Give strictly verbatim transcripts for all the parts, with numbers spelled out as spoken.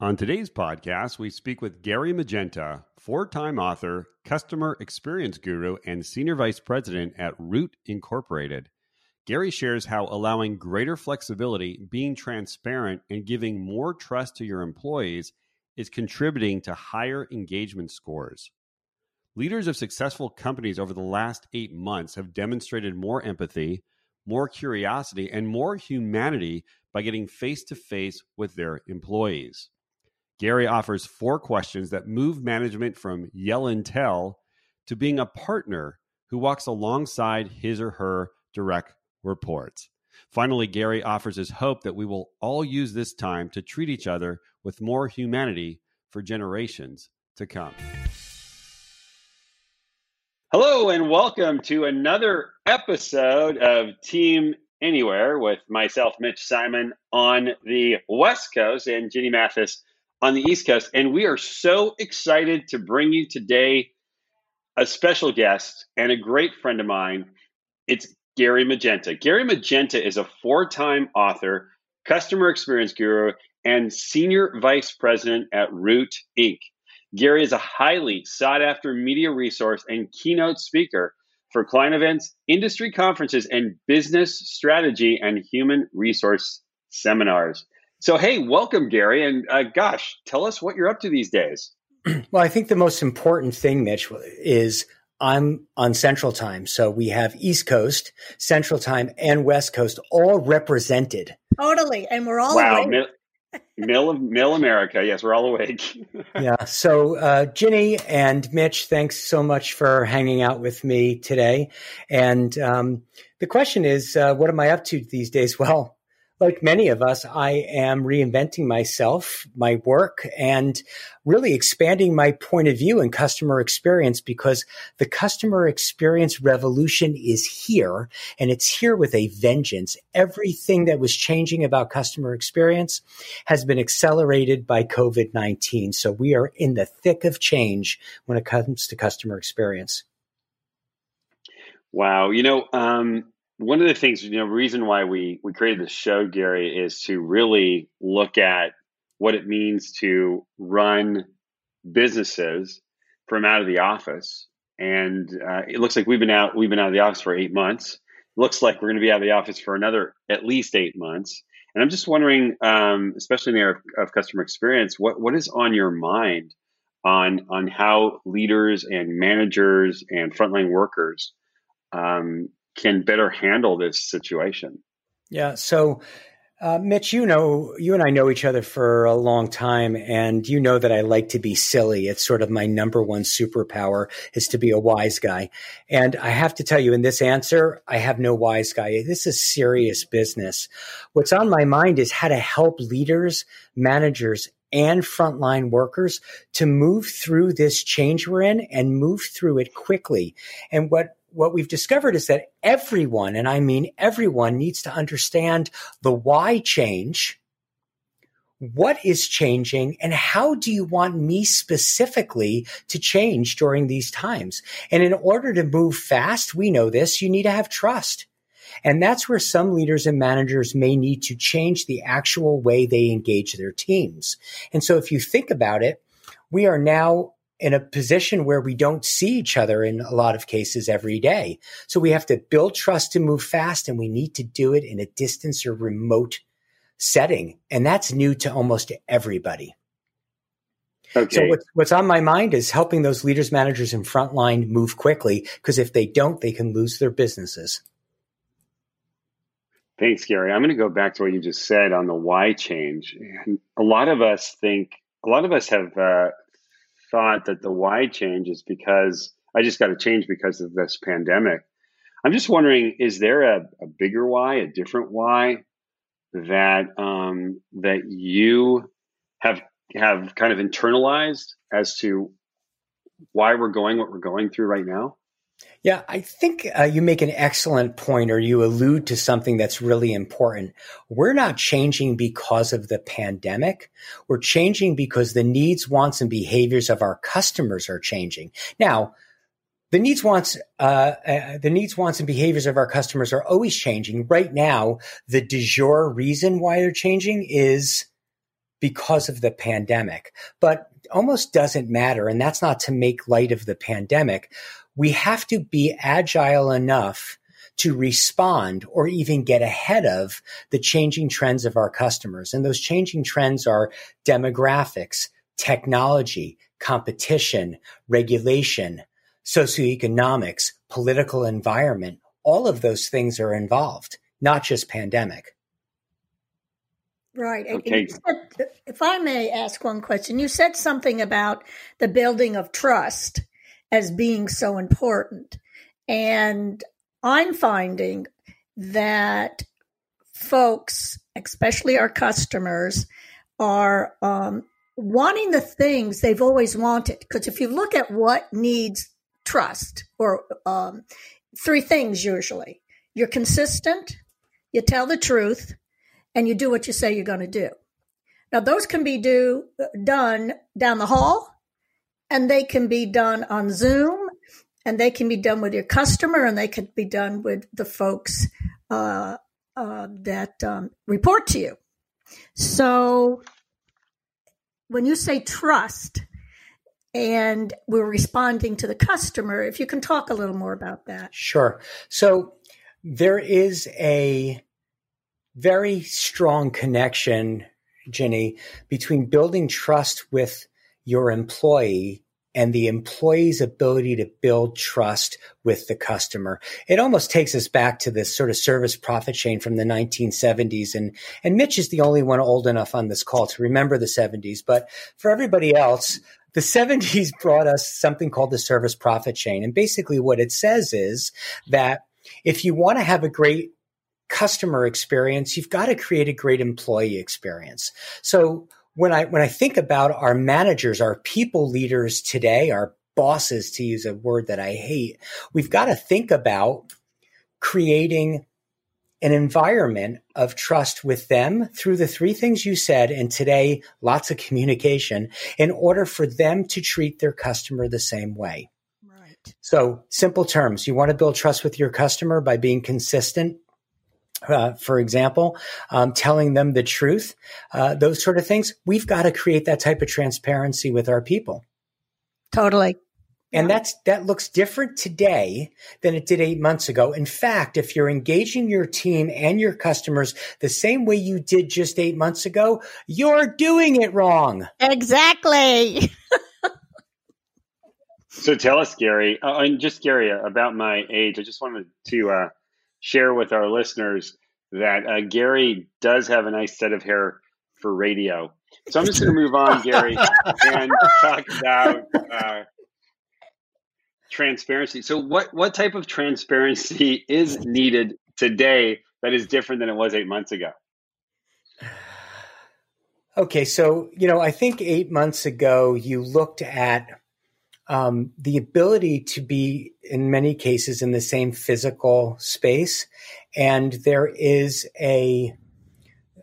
On today's podcast, we speak with Gary Magenta, four-time author, customer experience guru, and senior vice president at Root Incorporated. Gary shares how allowing greater flexibility, being transparent, and giving more trust to your employees is contributing to higher engagement scores. Leaders of successful companies over the last eight months have demonstrated more empathy, more curiosity, and more humanity by getting face-to-face with their employees. Gary offers four questions that move management from yell and tell to being a partner who walks alongside his or her direct reports. Finally, Gary offers his hope that we will all use this time to treat each other with more humanity for generations to come. Hello, and welcome to another episode of Team Anywhere with myself, Mitch Simon, on the West Coast and Ginny Mathis on the East Coast, and we are so excited to bring you today a special guest and a great friend of mine. It's Gary Magenta. Gary Magenta is a four-time author, customer experience guru, and senior vice president at Root Incorporated. Gary is a highly sought-after media resource and keynote speaker for client events, industry conferences, and business strategy and human resource seminars. So, hey, welcome, Gary. And uh, gosh, tell us what you're up to these days. Well, I think the most important thing, Mitch, is I'm on Central Time. So we have East Coast, Central Time, and West Coast all represented. Totally. And we're all wow, awake. Mill of Mill America. Yes, we're all awake. Yeah. So, uh, Ginny and Mitch, thanks so much for hanging out with me today. And um, the question is, uh, what am I up to these days? Well, like many of us, I am reinventing myself, my work, and really expanding my point of view in customer experience, because the customer experience revolution is here, and it's here with a vengeance. Everything that was changing about customer experience has been accelerated by covid nineteen. So we are in the thick of change when it comes to customer experience. Wow. You know, um, one of the things, you know, reason why we, we created this show, Gary, is to really look at what it means to run businesses from out of the office. And uh, it looks like we've been out we've been out of the office for eight months. Looks like we're going to be out of the office for another at least eight months. And I'm just wondering, um, especially in the area of, of customer experience, what what is on your mind on on how leaders and managers and frontline workers Um, can better handle this situation? Yeah. So, uh, Mitch, you know, you and I know each other for a long time, and you know that I like to be silly. It's sort of my number one superpower, is to be a wise guy. And I have to tell you, in this answer, I have no wise guy. This is serious business. What's on my mind is how to help leaders, managers, and frontline workers to move through this change we're in and move through it quickly. And what What we've discovered is that everyone, and I mean everyone, needs to understand the why change, what is changing, and how do you want me specifically to change during these times? And in order to move fast, we know this, you need to have trust. And that's where some leaders and managers may need to change the actual way they engage their teams. And so if you think about it, we are now in a position where we don't see each other in a lot of cases every day. So we have to build trust to move fast, and we need to do it in a distance or remote setting. And that's new to almost everybody. Okay. So what's, what's on my mind is helping those leaders, managers, and frontline move quickly, because if they don't, they can lose their businesses. Thanks, Gary. I'm going to go back to what you just said on the why change. A lot of us think, a lot of us have, uh, thought that the why change is because I just got to change because of this pandemic. I'm just wondering, is there a, a bigger why, a different why that um, that you have have kind of internalized as to why we're going what we're going through right now? Yeah, I think uh, you make an excellent point, or you allude to something that's really important. We're not changing because of the pandemic. We're changing because the needs, wants, and behaviors of our customers are changing. Now, the needs, wants, uh, uh, the needs, wants, and behaviors of our customers are always changing. Right now, the de jure reason why they're changing is because of the pandemic, but almost doesn't matter. And that's not to make light of the pandemic. We have to be agile enough to respond or even get ahead of the changing trends of our customers. And those changing trends are demographics, technology, competition, regulation, socioeconomics, political environment. All of those things are involved, not just pandemic. Right. Okay. Said, if I may ask one question, you said something about the building of trust as being so important. And I'm finding that folks, especially our customers, are um, wanting the things they've always wanted. Because if you look at what needs trust, or um, three things usually, you're consistent, you tell the truth, and you do what you say you're going to do. Now, those can be do, done down the hall, and they can be done on Zoom, and they can be done with your customer, and they could be done with the folks uh, uh, that um, report to you. So when you say trust and we're responding to the customer, if you can talk a little more about that. Sure. So there is a very strong connection, Ginny, between building trust with your employee and the employee's ability to build trust with the customer. It almost takes us back to this sort of service profit chain from the nineteen seventies. And, and Mitch is the only one old enough on this call to remember the seventies. But for everybody else, the seventies brought us something called the service profit chain. And basically what it says is that if you want to have a great customer experience, you've got to create a great employee experience. So When I, when I think about our managers, our people leaders today, our bosses, to use a word that I hate, we've got to think about creating an environment of trust with them through the three things you said. And today, lots of communication in order for them to treat their customer the same way. Right. So simple terms, you want to build trust with your customer by being consistent. Uh, for example, um, telling them the truth, uh, those sort of things. We've got to create that type of transparency with our people. Totally. And that's, that looks different today than it did eight months ago. In fact, if you're engaging your team and your customers the same way you did just eight months ago, you're doing it wrong. Exactly. So tell us, Gary, uh, and just Gary, uh, about my age, I just wanted to, uh, share with our listeners that uh, Gary does have a nice set of hair for radio. So I'm just going to move on, Gary, and talk about uh, transparency. So what, what type of transparency is needed today that is different than it was eight months ago? Okay, so, you know, I think eight months ago you looked at Um, the ability to be, in many cases, in the same physical space. And there is a,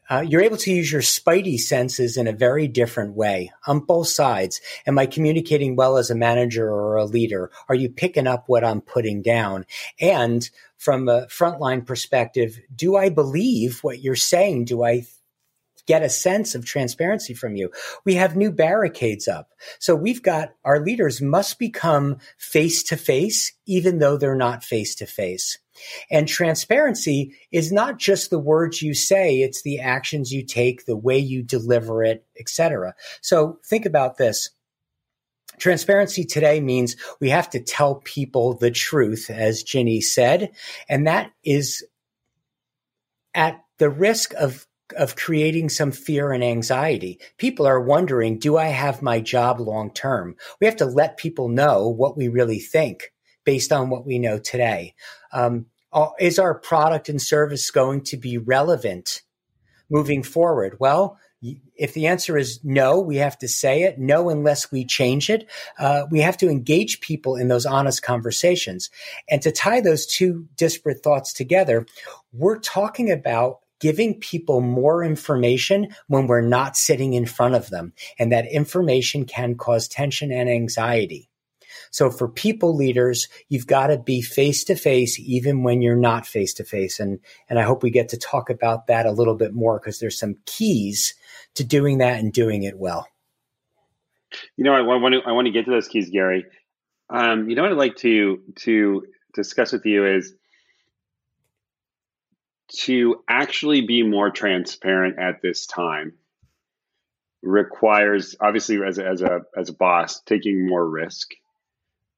uh, you're able to use your spidey senses in a very different way on both sides. Am I communicating well as a manager or a leader? Are you picking up what I'm putting down? And from a frontline perspective, do I believe what you're saying? Do I th- get a sense of transparency from you? We have new barricades up. So we've got, our leaders must become face to face, even though they're not face to face. And transparency is not just the words you say, it's the actions you take, the way you deliver it, et cetera. So think about this. Transparency today means we have to tell people the truth, as Ginny said, and that is at the risk of of creating some fear and anxiety. People are wondering, do I have my job long term? We have to let people know what we really think based on what we know today. Um, uh, is our product and service going to be relevant moving forward? Well, if the answer is no, we have to say it. No, unless we change it. Uh, we have to engage people in those honest conversations. And to tie those two disparate thoughts together, we're talking about giving people more information when we're not sitting in front of them. And that information can cause tension and anxiety. So for people leaders, you've got to be face-to-face even when you're not face-to-face. And, and I hope we get to talk about that a little bit more, because there's some keys to doing that and doing it well. You know, I want to, I want to get to those keys, Gary. Um, you know, what I'd like to, to discuss with you is to actually be more transparent at this time requires, obviously, as a, as a, as a boss, taking more risk.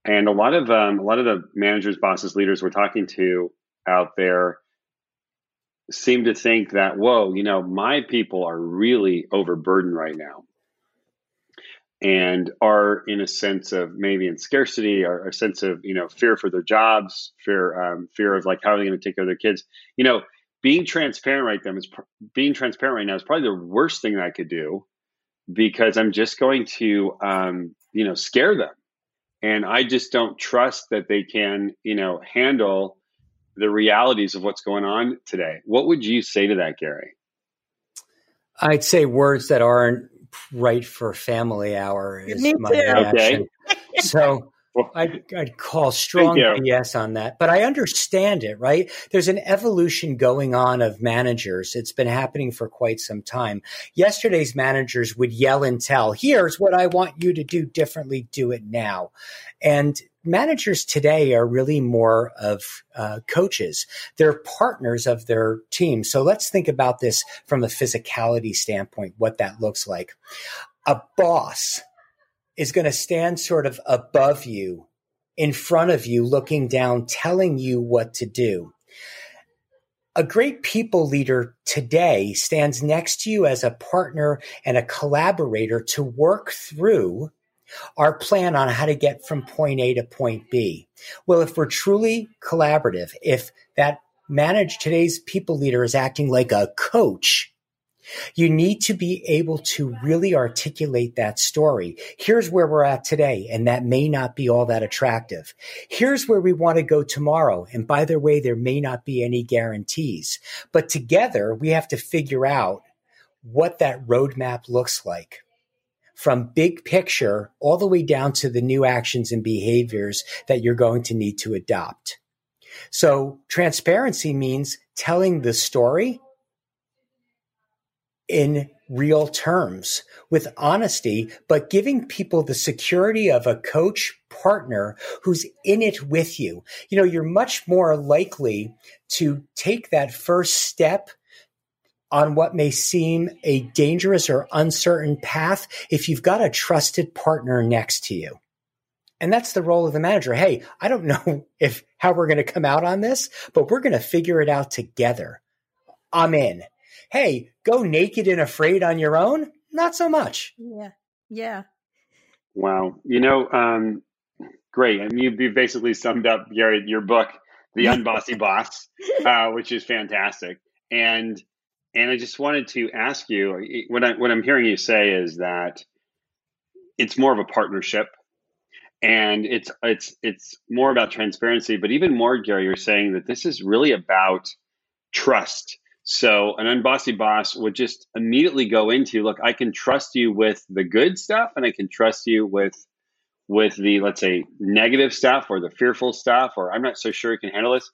And a lot of um, a lot of the managers, bosses, leaders we're talking to out there seem to think that, whoa, you know, my people are really overburdened right now and are in a sense of maybe in scarcity or a sense of, you know, fear for their jobs, fear, um, fear of like, how are they going to take care of their kids? You know, being transparent right them is being transparent right now is probably the worst thing that I could do, because I'm just going to, um, you know, scare them. And I just don't trust that they can, you know, handle the realities of what's going on today. What would you say to that, Gary? I'd say words that aren't right for family hour is Me my too. reaction. Okay. So I'd, I'd call strong B S on that, but I understand it, right? There's an evolution going on of managers. It's been happening for quite some time. Yesterday's managers would yell and tell, here's what I want you to do differently, do it now. And managers today are really more of uh, coaches. They're partners of their team. So let's think about this from a physicality standpoint, what that looks like. A boss is going to stand sort of above you, in front of you, looking down, telling you what to do. A great people leader today stands next to you as a partner and a collaborator to work through our plan on how to get from point A to point B. Well, if we're truly collaborative, if that manage today's people leader is acting like a coach, you need to be able to really articulate that story. Here's where we're at today, and that may not be all that attractive. Here's where we want to go tomorrow, and by the way, there may not be any guarantees. But together, we have to figure out what that roadmap looks like, from big picture all the way down to the new actions and behaviors that you're going to need to adopt. So transparency means telling the story in real terms with honesty, but giving people the security of a coach partner who's in it with you. You know, you're much more likely to take that first step on what may seem a dangerous or uncertain path if you've got a trusted partner next to you. And that's the role of the manager. Hey, I don't know if how we're going to come out on this, but we're going to figure it out together. I'm in. Hey, go naked and afraid on your own? Not so much. Yeah. Yeah. Wow. You know, um, great. I mean, you, you basically summed up your, your book, The Unbossy Boss, uh, which is fantastic. And and I just wanted to ask you, what, I, what I'm hearing you say is that it's more of a partnership, and it's it's it's more about transparency. But even more, Gary, you're saying that this is really about trust. So an unbossy boss would just immediately go into, look, I can trust you with the good stuff, and I can trust you with with the, let's say, negative stuff or the fearful stuff, or I'm not so sure you can handle this.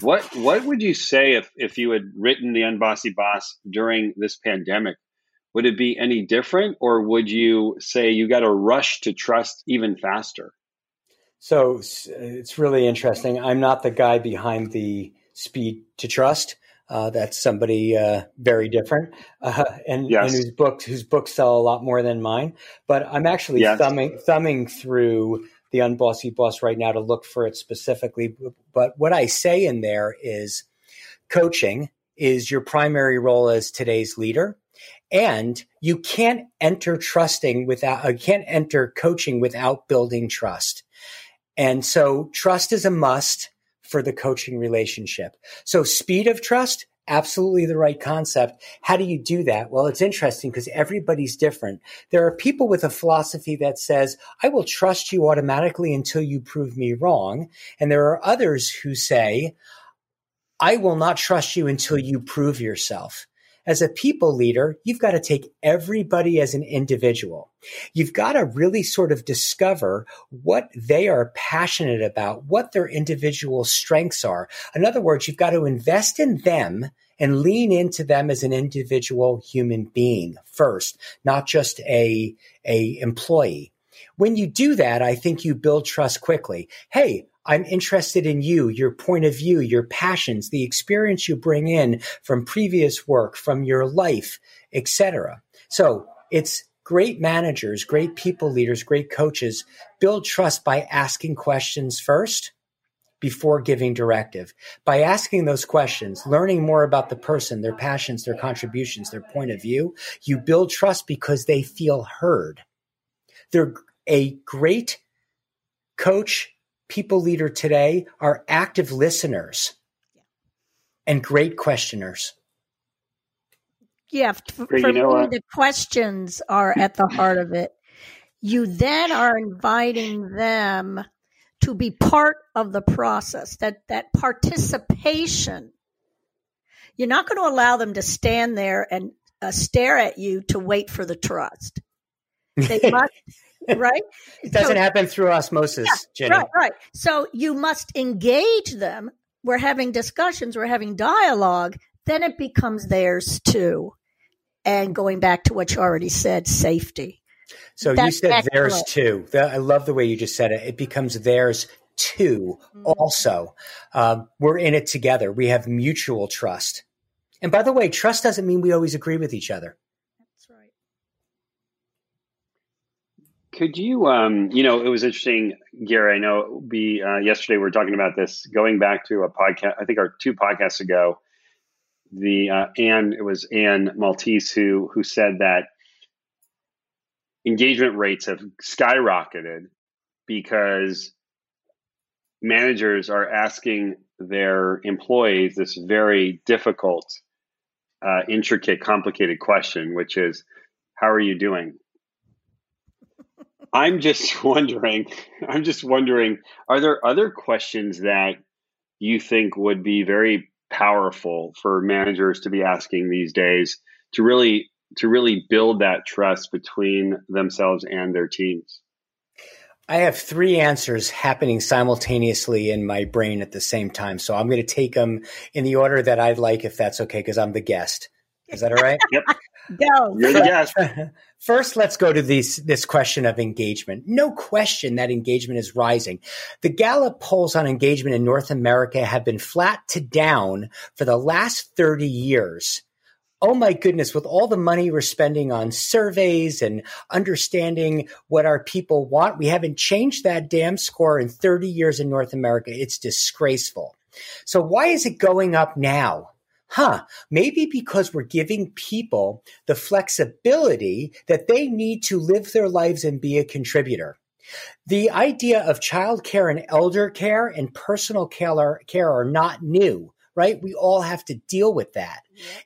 What what would you say if, if you had written The Unbossy Boss during this pandemic? Would it be any different, or would you say you got to rush to trust even faster? So it's really interesting. I'm not the guy behind the speed to trust. Uh, that's somebody uh, very different, uh, and, yes. and whose books whose books sell a lot more than mine. But I'm actually yes. thumbing thumbing through The Unbossy Boss right now to look for it specifically. But what I say in there is, coaching is your primary role as today's leader, and you can't enter trusting without you can't enter coaching without building trust. And so, trust is a must for the coaching relationship. So speed of trust, absolutely the right concept. How do you do that? Well, it's interesting because everybody's different. There are people with a philosophy that says, I will trust you automatically until you prove me wrong. And there are others who say, I will not trust you until you prove yourself. As a people leader, you've got to take everybody as an individual. You've got to really sort of discover what they are passionate about, what their individual strengths are. In other words, you've got to invest in them and lean into them as an individual human being first, not just a, a employee. When you do that, I think you build trust quickly. Hey, I'm interested in you, your point of view, your passions, the experience you bring in from previous work, from your life, et cetera. So it's great managers, great people leaders, great coaches build trust by asking questions first before giving directive. By asking those questions, learning more about the person, their passions, their contributions, their point of view, you build trust because they feel heard. They're a great coach. People leader today are active listeners and great questioners. Yeah, for, for you know me, the questions are at the heart of it. You then are inviting them to be part of the process, that, that participation. You're not going to allow them to stand there and uh, stare at you to wait for the trust. They must... Right? It doesn't so, happen through osmosis, yeah, Jenny. Right, right. So you must engage them. We're having discussions. We're having dialogue. Then it becomes theirs too. And going back to what you already said, safety. So That's you said excellent. Theirs too. I love the way you just said it. It becomes theirs too. Mm-hmm. Also, um, we're in it together. We have mutual trust. And by the way, trust doesn't mean we always agree with each other. Could you, um, you know, it was interesting, Gary, I know we, uh, yesterday we were talking about this, going back to a podcast, I think our two podcasts ago, the, uh, Ann, it was Ann Maltese who, who said that engagement rates have skyrocketed because managers are asking their employees this very difficult, uh, intricate, complicated question, which is, how are you doing? I'm just wondering, I'm just wondering, are there other questions that you think would be very powerful for managers to be asking these days to really to really build that trust between themselves and their teams? I have three answers happening simultaneously in my brain at the same time. So I'm going to take them in the order that I'd like, if that's okay, because I'm the guest. Is that all right? Yep. No. You're the guest. First, let's go to this, this question of engagement. No question that engagement is rising. The Gallup polls on engagement in North America have been flat to down for the last thirty years. Oh my goodness, with all the money we're spending on surveys and understanding what our people want, we haven't changed that damn score in thirty years in North America. It's disgraceful. So why is it going up now? Huh, maybe because we're giving people the flexibility that they need to live their lives and be a contributor. The idea of childcare and elder care and personal care, care are not new, right? We all have to deal with that.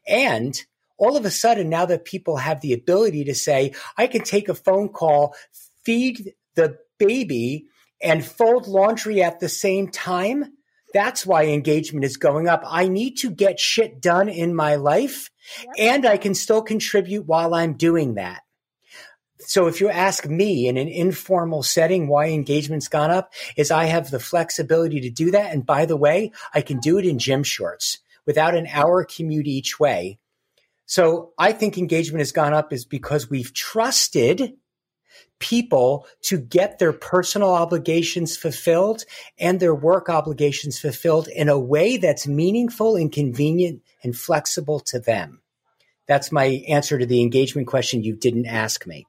And all of a sudden, now that people have the ability to say, I can take a phone call, feed the baby, and fold laundry at the same time, that's why engagement is going up. I need to get shit done in my life, and I can still contribute while I'm doing that. So if you ask me in an informal setting why engagement's gone up, is I have the flexibility to do that. And by the way, I can do it in gym shorts without an hour commute each way. So I think engagement has gone up is because we've trusted people to get their personal obligations fulfilled and their work obligations fulfilled in a way that's meaningful and convenient and flexible to them. That's my answer to the engagement question you didn't ask me.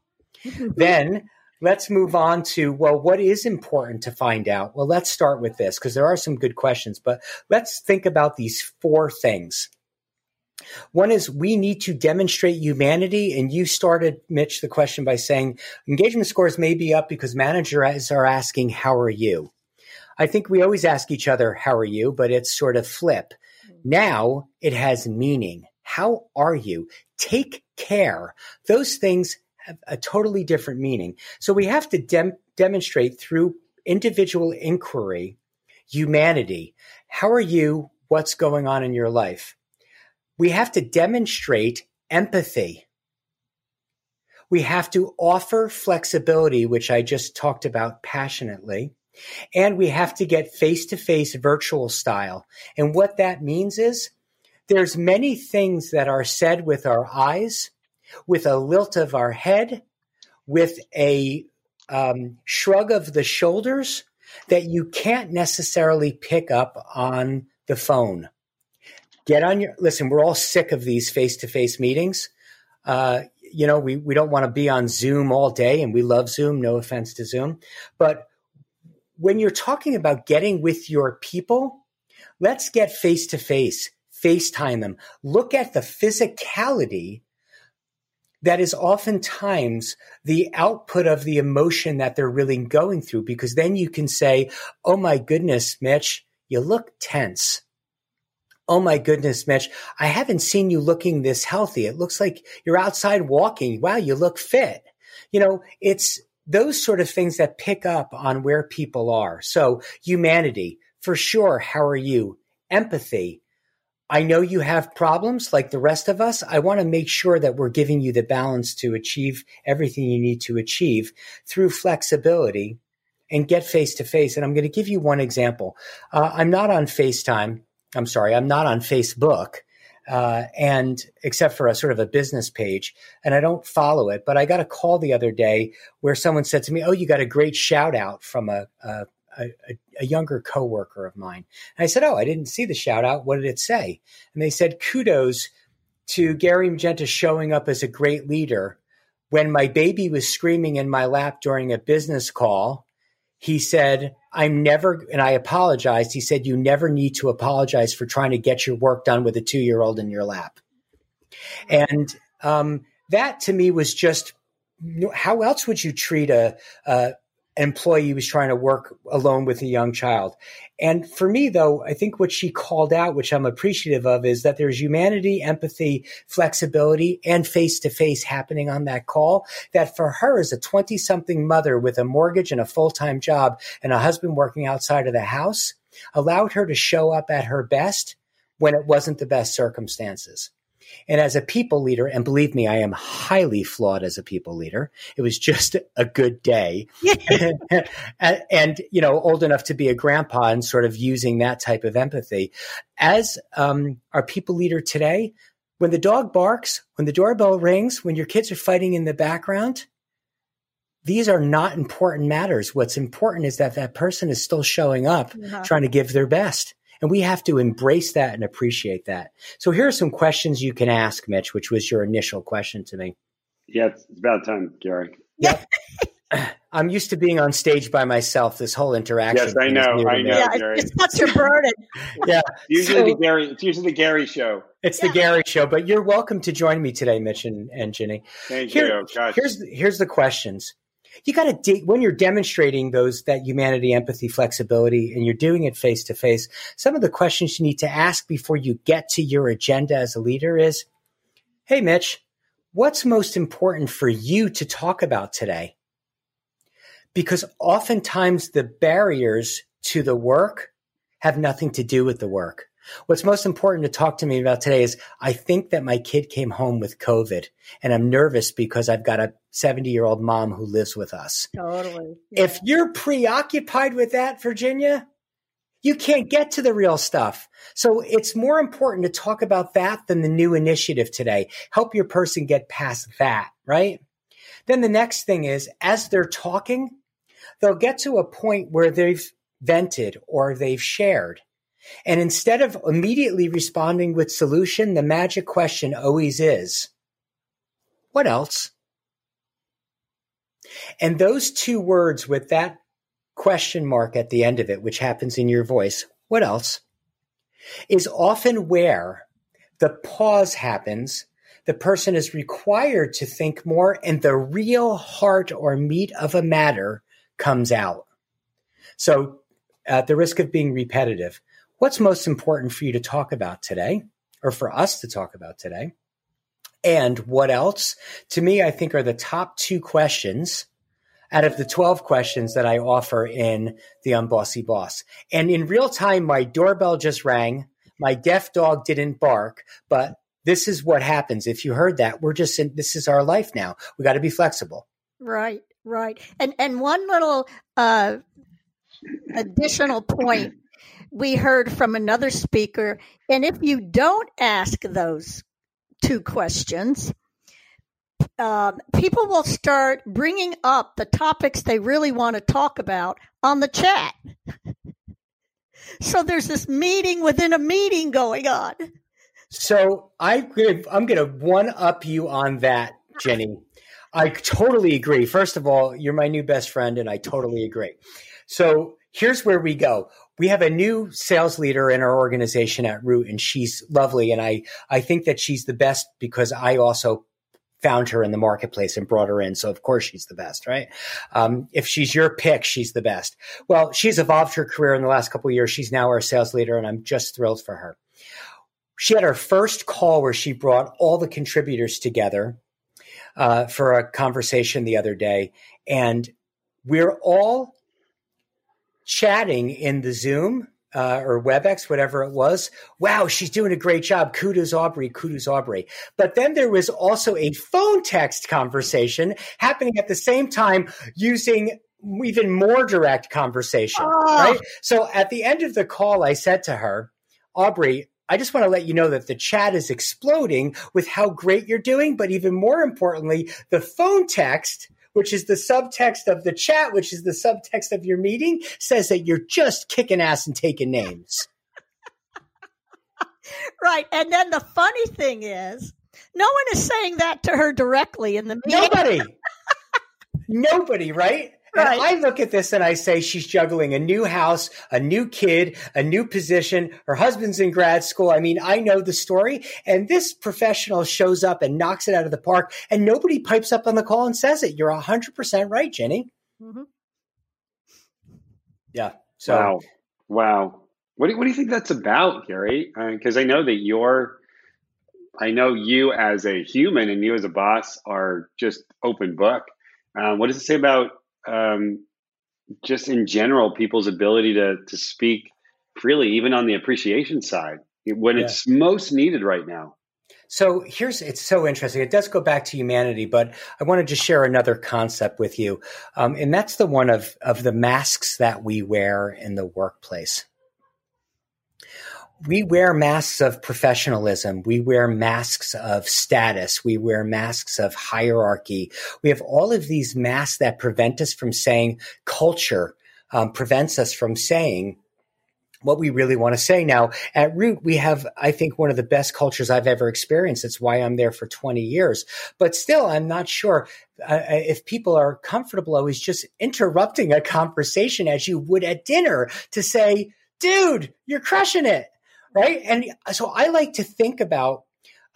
Then let's move on to, well, what is important to find out? Well, let's start with this because there are some good questions, but let's think about these four things. One is we need to demonstrate humanity. And you started, Mitch, the question by saying engagement scores may be up because managers are asking, how are you? I think we always ask each other, how are you? But it's sort of flip. Now it has meaning. How are you? Take care. Those things have a totally different meaning. So we have to dem- demonstrate through individual inquiry, humanity. How are you? What's going on in your life? We have to demonstrate empathy. We have to offer flexibility, which I just talked about passionately. And we have to get face-to-face virtual style. And what that means is there's many things that are said with our eyes, with a lilt of our head, with a um, shrug of the shoulders that you can't necessarily pick up on the phone. Get on your, listen, we're all sick of these face-to-face meetings. Uh, you know, we, we don't want to be on Zoom all day, and we love Zoom, no offense to Zoom. But when you're talking about getting with your people, let's get face-to-face, FaceTime them. Look at the physicality that is oftentimes the output of the emotion that they're really going through, because then you can say, oh my goodness, Mitch, you look tense. Oh my goodness, Mitch, I haven't seen you looking this healthy. It looks like you're outside walking. Wow, you look fit. You know, it's those sort of things that pick up on where people are. So humanity, for sure. How are you? Empathy. I know you have problems like the rest of us. I want to make sure that we're giving you the balance to achieve everything you need to achieve through flexibility, and get face-to-face. And I'm going to give you one example. Uh, I'm not on FaceTime. I'm sorry. I'm not on Facebook. Uh, and except for a sort of a business page, and I don't follow it, but I got a call the other day where someone said to me, oh, you got a great shout out from a, a, a, a younger coworker of mine. And I said, oh, I didn't see the shout out. What did it say? And they said, kudos to Gary Magenta showing up as a great leader. When my baby was screaming in my lap during a business call, he said, I'm never, and I apologized. He said, you never need to apologize for trying to get your work done with a two-year-old in your lap. And um, that to me was just, how else would you treat a, a employee who's trying to work alone with a young child? And for me, though, I think what she called out, which I'm appreciative of, is that there's humanity, empathy, flexibility, and face-to-face happening on that call that for her as a twenty-something mother with a mortgage and a full-time job and a husband working outside of the house allowed her to show up at her best when it wasn't the best circumstances. And as a people leader, and believe me, I am highly flawed as a people leader. It was just a good day and, and, you know, old enough to be a grandpa and sort of using that type of empathy. As um, our people leader today, when the dog barks, when the doorbell rings, when your kids are fighting in the background, these are not important matters. What's important is that that person is still showing up, yeah. trying to give their best. And we have to embrace that and appreciate that. So here are some questions you can ask, Mitch, which was your initial question to me. Yeah, it's about time, Gary. Yep. I'm used to being on stage by myself. This whole interaction. Yes, I know. I know, yeah, Gary. It's such a burden. yeah. Usually so, the Gary, it's usually the Gary show. It's yeah. the Gary show, but you're welcome to join me today, Mitch and, and Ginny. Thank here, you. Gosh. Here's, here's the questions. You got to de- when you're demonstrating those, that humanity, empathy, flexibility, and you're doing it face to face, some of the questions you need to ask before you get to your agenda as a leader is, hey, Mitch, what's most important for you to talk about today? Because oftentimes the barriers to the work have nothing to do with the work. What's most important to talk to me about today is I think that my kid came home with COVID and I'm nervous because I've got a seventy-year-old mom who lives with us. Totally. Yeah. If you're preoccupied with that, Virginia, you can't get to the real stuff. So it's more important to talk about that than the new initiative today. Help your person get past that, right? Then the next thing is, as they're talking, they'll get to a point where they've vented or they've shared. And instead of immediately responding with solution, the magic question always is, what else? And those two words with that question mark at the end of it, which happens in your voice, what else, is often where the pause happens. The person is required to think more, and the real heart or meat of a matter comes out. So at the risk of being repetitive, what's most important for you to talk about today, or for us to talk about today? And what else, to me, I think are the top two questions out of the twelve questions that I offer in The Unbossy Boss. And in real time, my doorbell just rang. My deaf dog didn't bark, but this is what happens. If you heard that, we're just in, this is our life now. We got to be flexible. Right, right. And and one little uh, additional point we heard from another speaker, and if you don't ask those two questions, um, people will start bringing up the topics they really want to talk about on the chat. So there's this meeting within a meeting going on. So I, I'm going to one-up you on that, Ginny. I totally agree. First of all, you're my new best friend, and I totally agree. So here's where we go. We have a new sales leader in our organization at Root, and she's lovely. And I, I think that she's the best because I also found her in the marketplace and brought her in. So of course she's the best, right? Um, if she's your pick, she's the best. Well, she's evolved her career in the last couple of years. She's now our sales leader, and I'm just thrilled for her. She had her first call where she brought all the contributors together uh, for a conversation the other day. And we're all chatting in the Zoom uh, or WebEx, whatever it was. Wow, she's doing a great job. Kudos, Aubrey. Kudos, Aubrey. But then there was also a phone text conversation happening at the same time using even more direct conversation. Oh. Right? So at the end of the call, I said to her, Aubrey, I just want to let you know that the chat is exploding with how great you're doing. But even more importantly, the phone text, which is the subtext of the chat, which is the subtext of your meeting, says that you're just kicking ass and taking names. Right. And then the funny thing is, no one is saying that to her directly in the meeting. Nobody. Nobody, right? Right. And I look at this and I say she's juggling a new house, a new kid, a new position. Her husband's in grad school. I mean, I know the story. And this professional shows up and knocks it out of the park. And nobody pipes up on the call and says it. You're one hundred percent right, Ginny. Mm-hmm. Yeah. So. Wow. Wow. What do, what do you think that's about, Gary? Because uh, I know that you're – I know you as a human and you as a boss are just open book. Um, what does it say about – Um, just in general, people's ability to to speak freely, even on the appreciation side, when yeah. it's most needed right now. So here's, it's so interesting. It does go back to humanity, but I want to just share another concept with you. Um, and that's the one of, of the masks that we wear in the workplace. We wear masks of professionalism. We wear masks of status. We wear masks of hierarchy. We have all of these masks that prevent us from saying culture, um, prevents us from saying what we really want to say. Now, at Root, we have, I think, one of the best cultures I've ever experienced. It's why I'm there for twenty years. But still, I'm not sure uh, if people are comfortable always just interrupting a conversation as you would at dinner to say, dude, you're crushing it. Right. And so I like to think about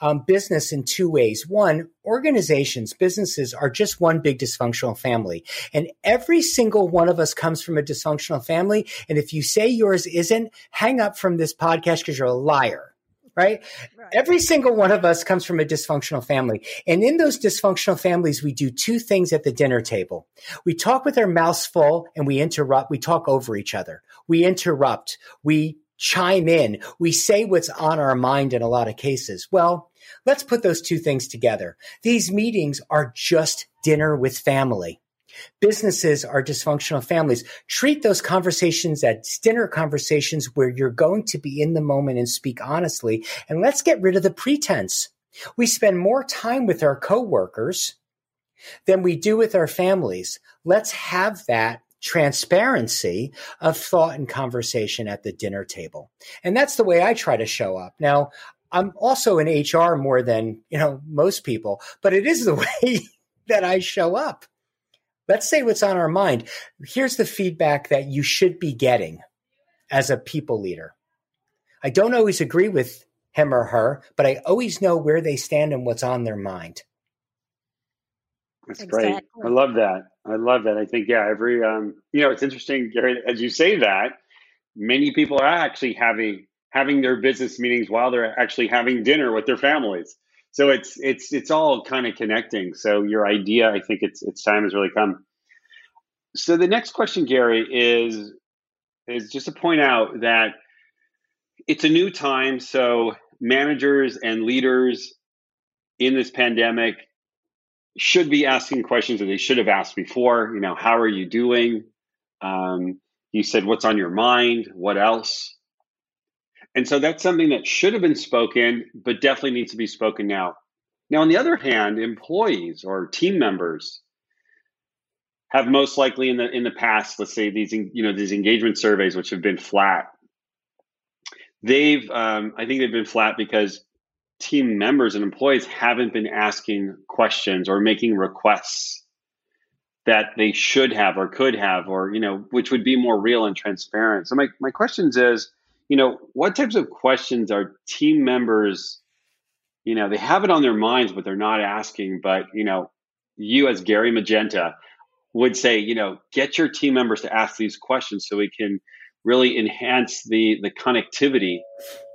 um, business in two ways. One, organizations, businesses are just one big dysfunctional family. And every single one of us comes from a dysfunctional family. And if you say yours isn't, hang up from this podcast because you're a liar. Right? Right. Every single one of us comes from a dysfunctional family. And in those dysfunctional families, we do two things at the dinner table. We talk with our mouths full and we interrupt. We talk over each other. We interrupt. We chime in. We say what's on our mind in a lot of cases. Well, let's put those two things together. These meetings are just dinner with family. Businesses are dysfunctional families. Treat those conversations as dinner conversations where you're going to be in the moment and speak honestly. And let's get rid of the pretense. We spend more time with our coworkers than we do with our families. Let's have that transparency of thought and conversation at the dinner table. And that's the way I try to show up. Now, I'm also in H R more than, you know, most people, but it is the way that I show up. Let's say what's on our mind. Here's the feedback that you should be getting as a people leader. I don't always agree with him or her, but I always know where they stand and what's on their mind. That's exactly. Great. I love that. I love that. I think, yeah, every, um, you know, it's interesting, Gary, as you say that, many people are actually having having their business meetings while they're actually having dinner with their families. So it's it's it's all kind of connecting. So your idea, I think it's it's time has really come. So the next question, Gary, is is just to point out that it's a new time. So managers and leaders in this pandemic should be asking questions that they should have asked before. You know, how are you doing? Um, you said, what's on your mind? What else? And so that's something that should have been spoken, but definitely needs to be spoken now. Now, on the other hand, employees or team members have most likely in the in the past, let's say these you know these engagement surveys, which have been flat. They've um, I think they've been flat because team members and employees haven't been asking questions or making requests that they should have or could have, or, you know, which would be more real and transparent. So my, my questions is, you know, what types of questions are team members, you know, they have it on their minds, but they're not asking, but, you know, you as Gary Magenta would say, you know, get your team members to ask these questions so we can really enhance the the connectivity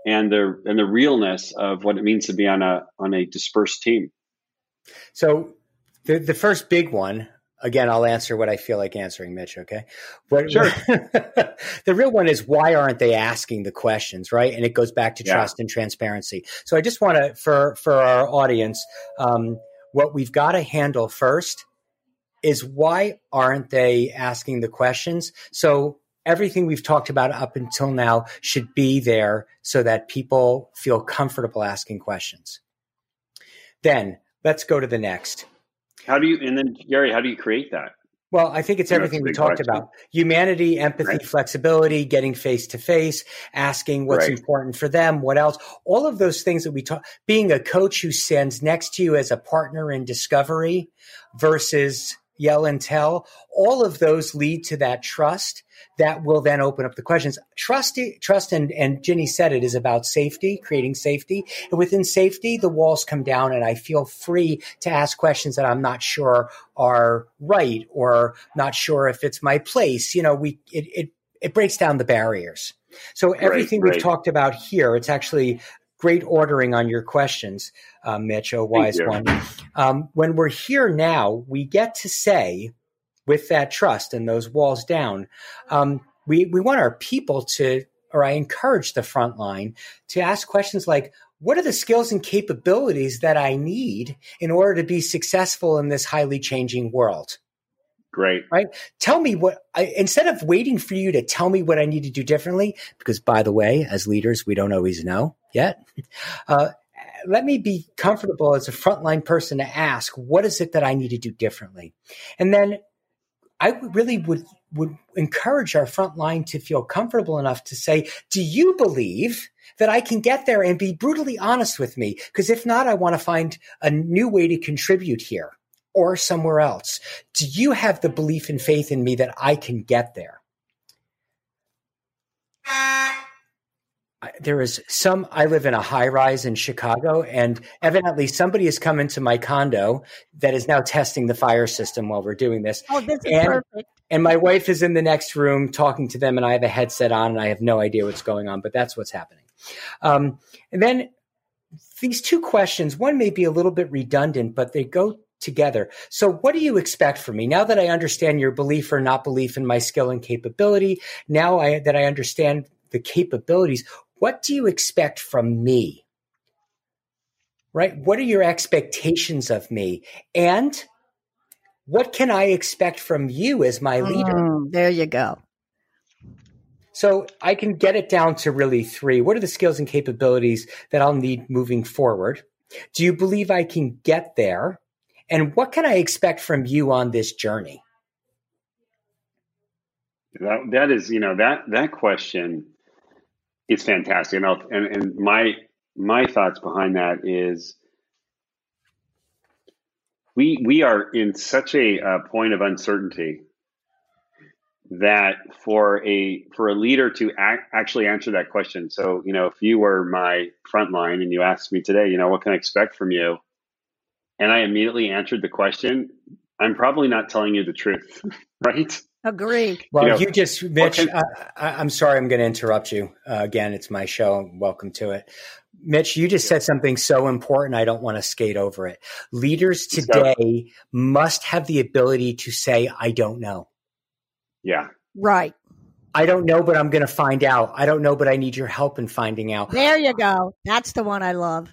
and the and the realness of what it means to be on a on a dispersed team. So the the first big one, again, I'll answer what I feel like answering, Mitch, okay? But sure. The real one is, why aren't they asking the questions, right? And it goes back to yeah. trust and transparency. So I just want to, for for our audience, um, what we've got to handle first is, why aren't they asking the questions? So everything we've talked about up until now should be there so that people feel comfortable asking questions. Then let's go to the next. How do you, and then Gary, how do you create that? Well, I think it's everything we talked about. Humanity, empathy, right. Flexibility, getting face to face, asking what's right. important for them, what else, all of those things that we talk, being a coach who stands next to you as a partner in discovery versus yell and tell, all of those lead to that trust that will then open up the questions. Trust, trust, and, and Ginny said it, is about safety, creating safety. And within safety, the walls come down and I feel free to ask questions that I'm not sure are right or not sure if it's my place. You know, we it it, it breaks down the barriers. So everything right, right. we've talked about here, it's actually great ordering on your questions, uh, Mitch, a wise one. Um, when we're here now, we get to say, with that trust and those walls down, um, we, we want our people to, or I encourage the front line to ask questions like, what are the skills and capabilities that I need in order to be successful in this highly changing world? Great. Right? Tell me what, I, instead of waiting for you to tell me what I need to do differently, because by the way, as leaders, we don't always know yet. Uh, let me be comfortable as a frontline person to ask, what is it that I need to do differently? And then I really would, would encourage our front line to feel comfortable enough to say, do you believe that I can get there, and be brutally honest with me? Because if not, I want to find a new way to contribute here or somewhere else. Do you have the belief and faith in me that I can get there? There is some, I live in a high rise in Chicago, and evidently somebody has come into my condo that is now testing the fire system while we're doing this. Oh, this is and, perfect. And my wife is in the next room talking to them, and I have a headset on and I have no idea what's going on, but that's what's happening. Um, and then these two questions, one may be a little bit redundant, but they go together. So what do you expect from me? Now that I understand your belief or not belief in my skill and capability, now I, that I understand the capabilities, what do you expect from me, right? What are your expectations of me? And what can I expect from you as my leader? Mm, there you go. So I can get it down to really three. What are the skills and capabilities that I'll need moving forward? Do you believe I can get there? And what can I expect from you on this journey? That, that is, you know, that, that question is fantastic. And, I'll, and and my, my thoughts behind that is we, we are in such a uh, point of uncertainty that for a, for a leader to ac- actually answer that question. So, you know, if you were my front line and you asked me today, you know, what can I expect from you? And I immediately answered the question, I'm probably not telling you the truth, right? Agree. Well, you, know, you just, Mitch, can, I, I, I'm sorry, I'm going to interrupt you. Uh, again, it's my show. Welcome to it. Mitch, you just said something so important. I don't want to skate over it. Leaders today must have the ability to say, I don't know. Yeah. Right. I don't know, but I'm going to find out. I don't know, but I need your help in finding out. There you go. That's the one I love.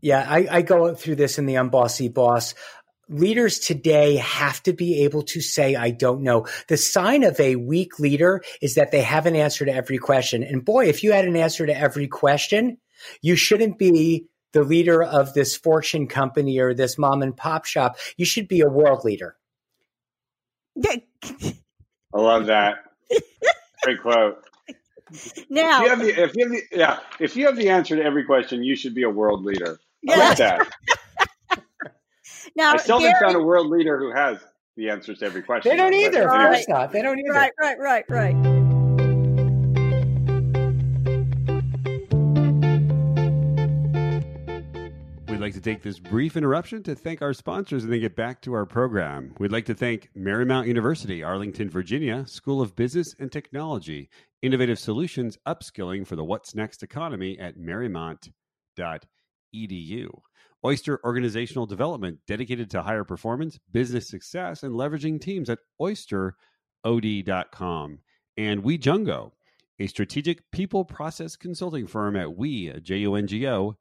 Yeah. I, I go through this in the Unbossy Boss. Leaders today have to be able to say, I don't know. The sign of a weak leader is that they have an answer to every question. And boy, if you had an answer to every question, you shouldn't be the leader of this fortune company or this mom and pop shop. You should be a world leader. I love that. Great quote. Now, if you have the, if you have the, yeah, if you have the answer to every question, you should be a world leader. I like that. Now, I still haven't found a world leader who has the answers to every question. They don't either. Right. Of course not. They don't either. Right, right, right, right. We'd like to take this brief interruption to thank our sponsors and then get back to our program. We'd like to thank Marymount University, Arlington, Virginia, School of Business and Technology, Innovative Solutions, Upskilling for the What's Next Economy at marymount dot e d u. Oyster Organizational Development, dedicated to higher performance, business success, and leveraging teams at oyster o d dot com. And WeJungo, a strategic people process consulting firm at we jungo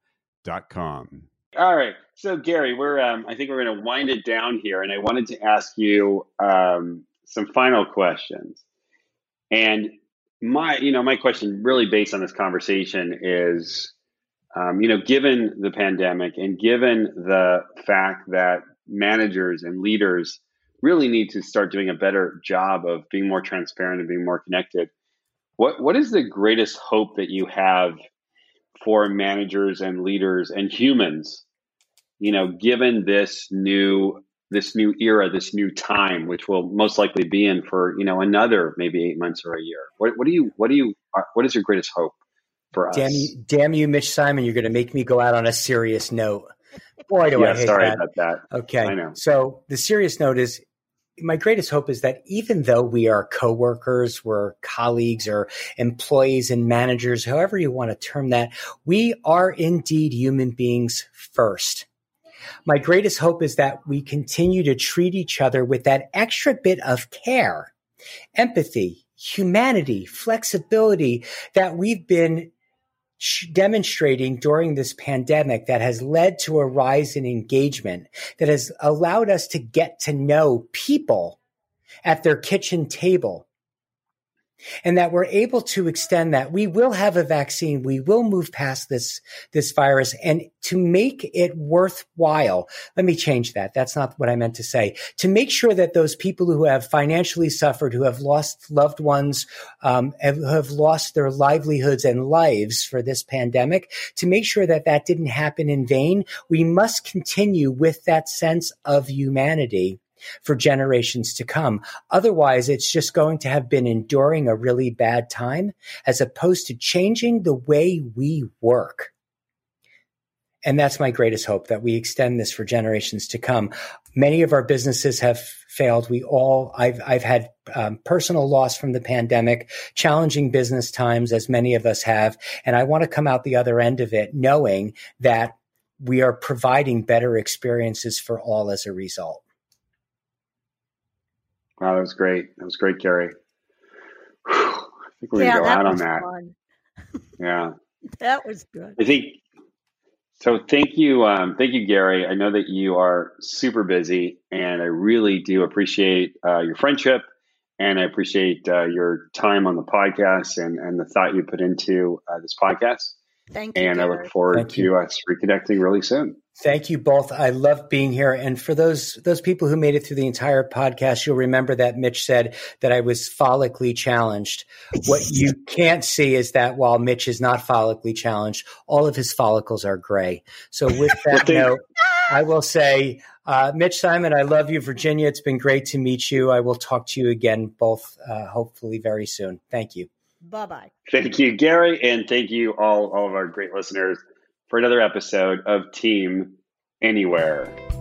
dot com. All right. So, Gary, we're um, I think we're going to wind it down here. And I wanted to ask you um, some final questions. And my, you know, my question really based on this conversation is, Um, you know, given the pandemic and given the fact that managers and leaders really need to start doing a better job of being more transparent and being more connected, what what is the greatest hope that you have for managers and leaders and humans, you know, given this new this new era, this new time, which we'll most likely be in for, you know, another maybe eight months or a year? What, what do you what do you what is your greatest hope? Damn you, damn you, Mitch Simon, you're going to make me go out on a serious note. Boy, do yeah, I hate sorry that. About that. Okay. I know. So the serious note is, my greatest hope is that even though we are coworkers, we're colleagues or employees and managers, however you want to term that, we are indeed human beings first. My greatest hope is that we continue to treat each other with that extra bit of care, empathy, humanity, flexibility that we've been demonstrating during this pandemic that has led to a rise in engagement, that has allowed us to get to know people at their kitchen table, and that we're able to extend that. We will have a vaccine. We will move past this, this virus. And to make it worthwhile, let me change that. That's not what I meant to say. To make sure that those people who have financially suffered, who have lost loved ones, um, who have lost their livelihoods and lives for this pandemic, to make sure that that didn't happen in vain, we must continue with that sense of humanity for generations to come. Otherwise, it's just going to have been enduring a really bad time, as opposed to changing the way we work. And that's my greatest hope, that we extend this for generations to come. Many of our businesses have failed. We all, I've, I've had um, personal loss from the pandemic, challenging business times, as many of us have. And I want to come out the other end of it knowing that we are providing better experiences for all as a result. Wow, that was great. That was great, Gary. Whew, I think we're yeah, going to go out on that. Fun. Yeah. That was good. I think so. Thank you. Um, thank you, Gary. I know that you are super busy, and I really do appreciate uh, your friendship, and I appreciate uh, your time on the podcast and, and the thought you put into uh, this podcast. Thank you. And Gary, I look forward Thank to you. us reconnecting really soon. Thank you both. I love being here. And for those those people who made it through the entire podcast, you'll remember that Mitch said that I was follically challenged. What you can't see is that while Mitch is not follically challenged, all of his follicles are gray. So with that note, I will say, uh, Mitch Simon, I love you. Virginia, it's been great to meet you. I will talk to you again both uh, hopefully very soon. Thank you. Bye-bye. Thank you, Gary. And thank you all, all of our great listeners for another episode of Team Anywhere.